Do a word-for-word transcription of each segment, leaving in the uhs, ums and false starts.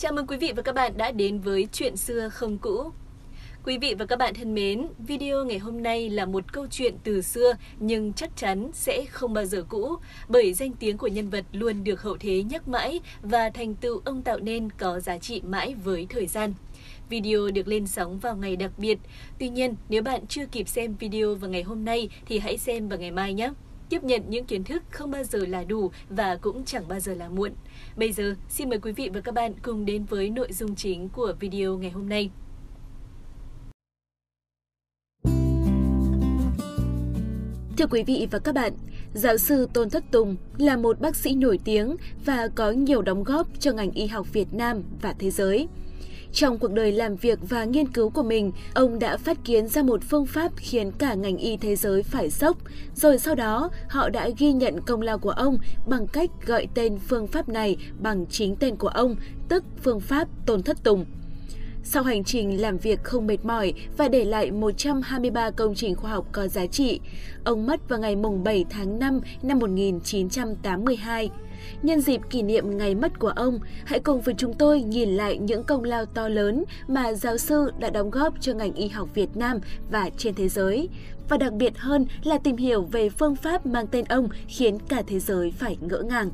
Chào mừng quý vị và các bạn đã đến với Chuyện Xưa Không Cũ. Quý vị và các bạn thân mến, video ngày hôm nay là một câu chuyện từ xưa nhưng chắc chắn sẽ không bao giờ cũ, bởi danh tiếng của nhân vật luôn được hậu thế nhắc mãi và thành tựu ông tạo nên có giá trị mãi với thời gian. Video được lên sóng vào ngày đặc biệt, tuy nhiên nếu bạn chưa kịp xem video vào ngày hôm nay thì hãy xem vào ngày mai nhé. Tiếp nhận những kiến thức không bao giờ là đủ và cũng chẳng bao giờ là muộn. Bây giờ, xin mời quý vị và các bạn cùng đến với nội dung chính của video ngày hôm nay. Thưa quý vị và các bạn, giáo sư Tôn Thất Tùng là một bác sĩ nổi tiếng và có nhiều đóng góp cho ngành y học Việt Nam và thế giới. Trong cuộc đời làm việc và nghiên cứu của mình, ông đã phát kiến ra một phương pháp khiến cả ngành y thế giới phải sốc, rồi sau đó họ đã ghi nhận công lao của ông bằng cách gọi tên phương pháp này bằng chính tên của ông, tức phương pháp Tôn Thất Tùng. Sau hành trình làm việc không mệt mỏi và để lại một trăm hai mươi ba công trình khoa học có giá trị, ông mất vào ngày bảy tháng năm năm một nghìn chín trăm tám mươi hai. Nhân dịp kỷ niệm ngày mất của ông, hãy cùng với chúng tôi nhìn lại những công lao to lớn mà giáo sư đã đóng góp cho ngành y học Việt Nam và trên thế giới. Và đặc biệt hơn là tìm hiểu về phương pháp mang tên ông khiến cả thế giới phải ngỡ ngàng.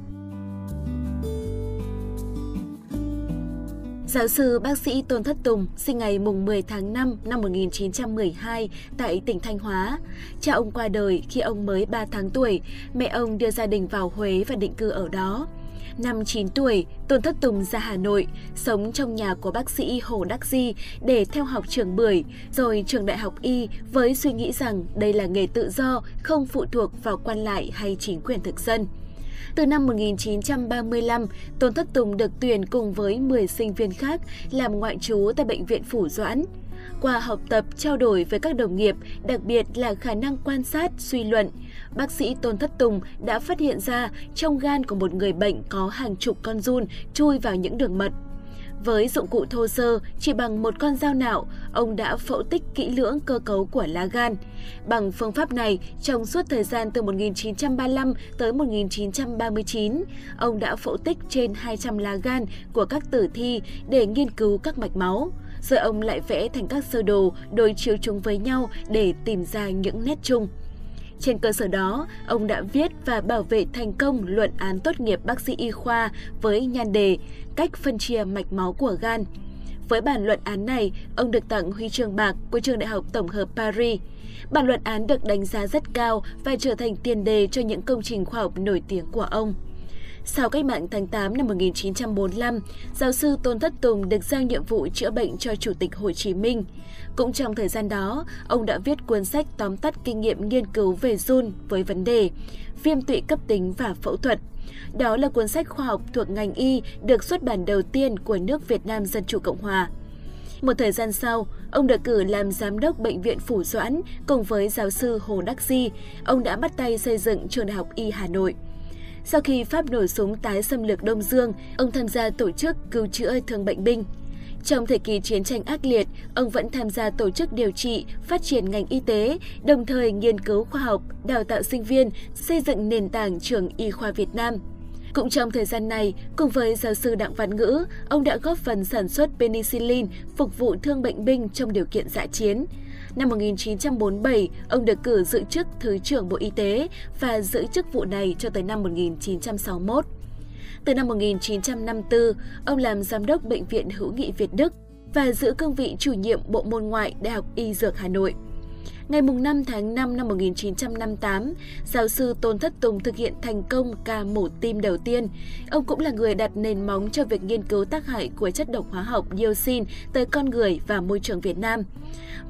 Giáo sư bác sĩ Tôn Thất Tùng sinh ngày mười tháng năm năm một nghìn chín trăm mười hai tại tỉnh Thanh Hóa. Cha ông qua đời khi ông mới ba tháng tuổi, mẹ ông đưa gia đình vào Huế và định cư ở đó. Năm chín tuổi, Tôn Thất Tùng ra Hà Nội, sống trong nhà của bác sĩ Hồ Đắc Di để theo học trường Bưởi, rồi trường Đại học Y với suy nghĩ rằng đây là nghề tự do, không phụ thuộc vào quan lại hay chính quyền thực dân. Từ năm một nghìn chín trăm ba mươi lăm, Tôn Thất Tùng được tuyển cùng với mười sinh viên khác làm ngoại trú tại Bệnh viện Phủ Doãn. Qua học tập, trao đổi với các đồng nghiệp, đặc biệt là khả năng quan sát, suy luận, bác sĩ Tôn Thất Tùng đã phát hiện ra trong gan của một người bệnh có hàng chục con giun chui vào những đường mật. Với dụng cụ thô sơ, chỉ bằng một con dao nạo, ông đã phẫu tích kỹ lưỡng cơ cấu của lá gan. Bằng phương pháp này, trong suốt thời gian từ một nghìn chín trăm ba mươi lăm tới một nghìn chín trăm ba mươi chín, ông đã phẫu tích trên hai trăm lá gan của các tử thi để nghiên cứu các mạch máu. Rồi ông lại vẽ thành các sơ đồ đối chiếu chúng với nhau để tìm ra những nét chung. Trên cơ sở đó, ông đã viết và bảo vệ thành công luận án tốt nghiệp bác sĩ y khoa với nhan đề Cách phân chia mạch máu của gan. Với bản luận án này, ông được tặng huy chương bạc của Trường Đại học Tổng hợp Paris. Bản luận án được đánh giá rất cao và trở thành tiền đề cho những công trình khoa học nổi tiếng của ông. Sau cách mạng tháng tám năm một nghìn chín trăm bốn mươi lăm, giáo sư Tôn Thất Tùng được giao nhiệm vụ chữa bệnh cho Chủ tịch Hồ Chí Minh. Cũng trong thời gian đó, ông đã viết cuốn sách tóm tắt kinh nghiệm nghiên cứu về giun với vấn đề viêm tụy cấp tính và phẫu thuật. Đó là cuốn sách khoa học thuộc ngành y được xuất bản đầu tiên của nước Việt Nam Dân Chủ Cộng Hòa. Một thời gian sau, ông được cử làm giám đốc Bệnh viện Phủ Doãn cùng với giáo sư Hồ Đắc Di. Ông đã bắt tay xây dựng Trường Đại học Y Hà Nội. Sau khi Pháp nổ súng tái xâm lược Đông Dương, ông tham gia tổ chức cứu chữa thương bệnh binh. Trong thời kỳ chiến tranh ác liệt, ông vẫn tham gia tổ chức điều trị, phát triển ngành y tế, đồng thời nghiên cứu khoa học, đào tạo sinh viên, xây dựng nền tảng trường y khoa Việt Nam. Cũng trong thời gian này, cùng với giáo sư Đặng Văn Ngữ, ông đã góp phần sản xuất penicillin phục vụ thương bệnh binh trong điều kiện dã chiến. Năm một nghìn chín trăm bốn mươi bảy, ông được cử giữ chức Thứ trưởng Bộ Y tế và giữ chức vụ này cho tới năm một nghìn chín trăm sáu mươi mốt. Từ năm một nghìn chín trăm năm mươi tư, ông làm giám đốc Bệnh viện Hữu Nghị Việt Đức và giữ cương vị chủ nhiệm Bộ môn ngoại Đại học Y Dược Hà Nội. Ngày năm tháng năm năm một nghìn chín trăm năm mươi tám, giáo sư Tôn Thất Tùng thực hiện thành công ca mổ tim đầu tiên. Ông cũng là người đặt nền móng cho việc nghiên cứu tác hại của chất độc hóa học Dioxin tới con người và môi trường Việt Nam.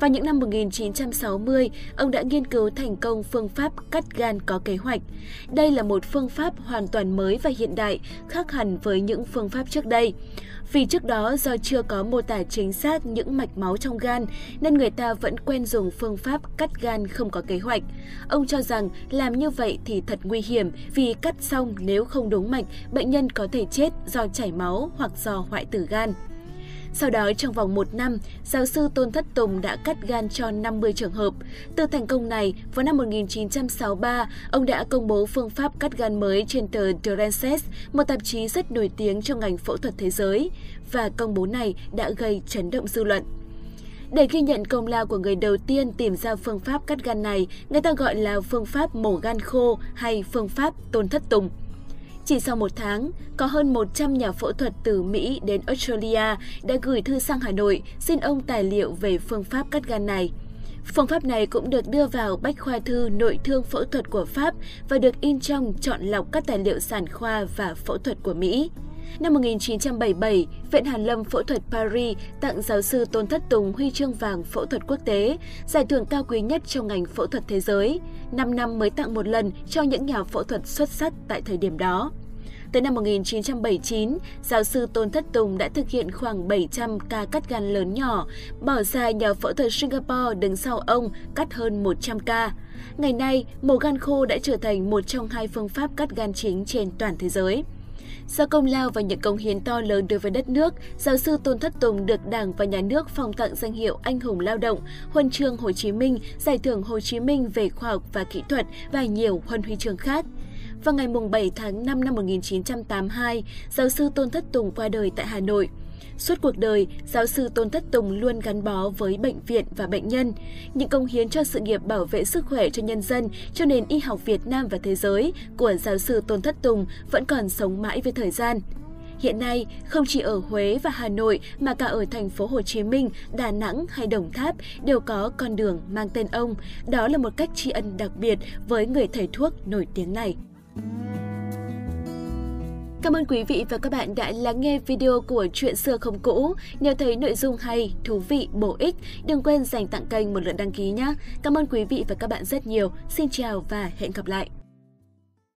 Vào những năm một nghìn chín trăm sáu mươi, ông đã nghiên cứu thành công phương pháp cắt gan có kế hoạch. Đây là một phương pháp hoàn toàn mới và hiện đại, khác hẳn với những phương pháp trước đây. Vì trước đó do chưa có mô tả chính xác những mạch máu trong gan, nên người ta vẫn quen dùng phương pháp cắt gan không có kế hoạch. Ông cho rằng làm như vậy thì thật nguy hiểm vì cắt xong nếu không đúng mạch, bệnh nhân có thể chết do chảy máu hoặc do hoại tử gan. Sau đó, trong vòng một năm, giáo sư Tôn Thất Tùng đã cắt gan cho năm mươi trường hợp. Từ thành công này, vào năm một nghìn chín trăm sáu mươi ba, ông đã công bố phương pháp cắt gan mới trên tờ The Lancet, một tạp chí rất nổi tiếng trong ngành phẫu thuật thế giới. Và công bố này đã gây chấn động dư luận. Để ghi nhận công lao của người đầu tiên tìm ra phương pháp cắt gan này, người ta gọi là phương pháp mổ gan khô hay phương pháp Tôn Thất Tùng. Chỉ sau một tháng, có hơn một trăm nhà phẫu thuật từ Mỹ đến Australia đã gửi thư sang Hà Nội xin ông tài liệu về phương pháp cắt gan này. Phương pháp này cũng được đưa vào bách khoa thư nội thương phẫu thuật của Pháp và được in trong chọn lọc các tài liệu sản khoa và phẫu thuật của Mỹ. Năm một nghìn chín trăm bảy mươi bảy, Viện Hàn Lâm Phẫu thuật Paris tặng giáo sư Tôn Thất Tùng huy chương vàng phẫu thuật quốc tế, giải thưởng cao quý nhất trong ngành phẫu thuật thế giới. năm năm mới tặng một lần cho những nhà phẫu thuật xuất sắc tại thời điểm đó. Tới năm một nghìn chín trăm bảy mươi chín, giáo sư Tôn Thất Tùng đã thực hiện khoảng bảy trăm ca cắt gan lớn nhỏ, bỏ ra nhà phẫu thuật Singapore đứng sau ông cắt hơn một trăm ca. Ngày nay, mổ gan khô đã trở thành một trong hai phương pháp cắt gan chính trên toàn thế giới. Do công lao và những cống hiến to lớn đối với đất nước, giáo sư Tôn Thất Tùng được Đảng và Nhà nước phong tặng danh hiệu Anh hùng lao động, Huân chương Hồ Chí Minh, Giải thưởng Hồ Chí Minh về khoa học và kỹ thuật và nhiều huân huy chương khác. Vào ngày bảy tháng năm năm một nghìn chín trăm tám mươi hai, giáo sư Tôn Thất Tùng qua đời tại Hà Nội. Suốt cuộc đời, giáo sư Tôn Thất Tùng luôn gắn bó với bệnh viện và bệnh nhân. Những công hiến cho sự nghiệp bảo vệ sức khỏe cho nhân dân, cho nền y học Việt Nam và thế giới của giáo sư Tôn Thất Tùng vẫn còn sống mãi với thời gian. Hiện nay, không chỉ ở Huế và Hà Nội mà cả ở thành phố Hồ Chí Minh, Đà Nẵng hay Đồng Tháp đều có con đường mang tên ông. Đó là một cách tri ân đặc biệt với người thầy thuốc nổi tiếng này. Cảm ơn quý vị và các bạn đã lắng nghe video của Chuyện Xưa Không Cũ. Nếu thấy nội dung hay, thú vị, bổ ích, đừng quên dành tặng kênh một lượt đăng ký nhé. Cảm ơn quý vị và các bạn rất nhiều. Xin chào và hẹn gặp lại.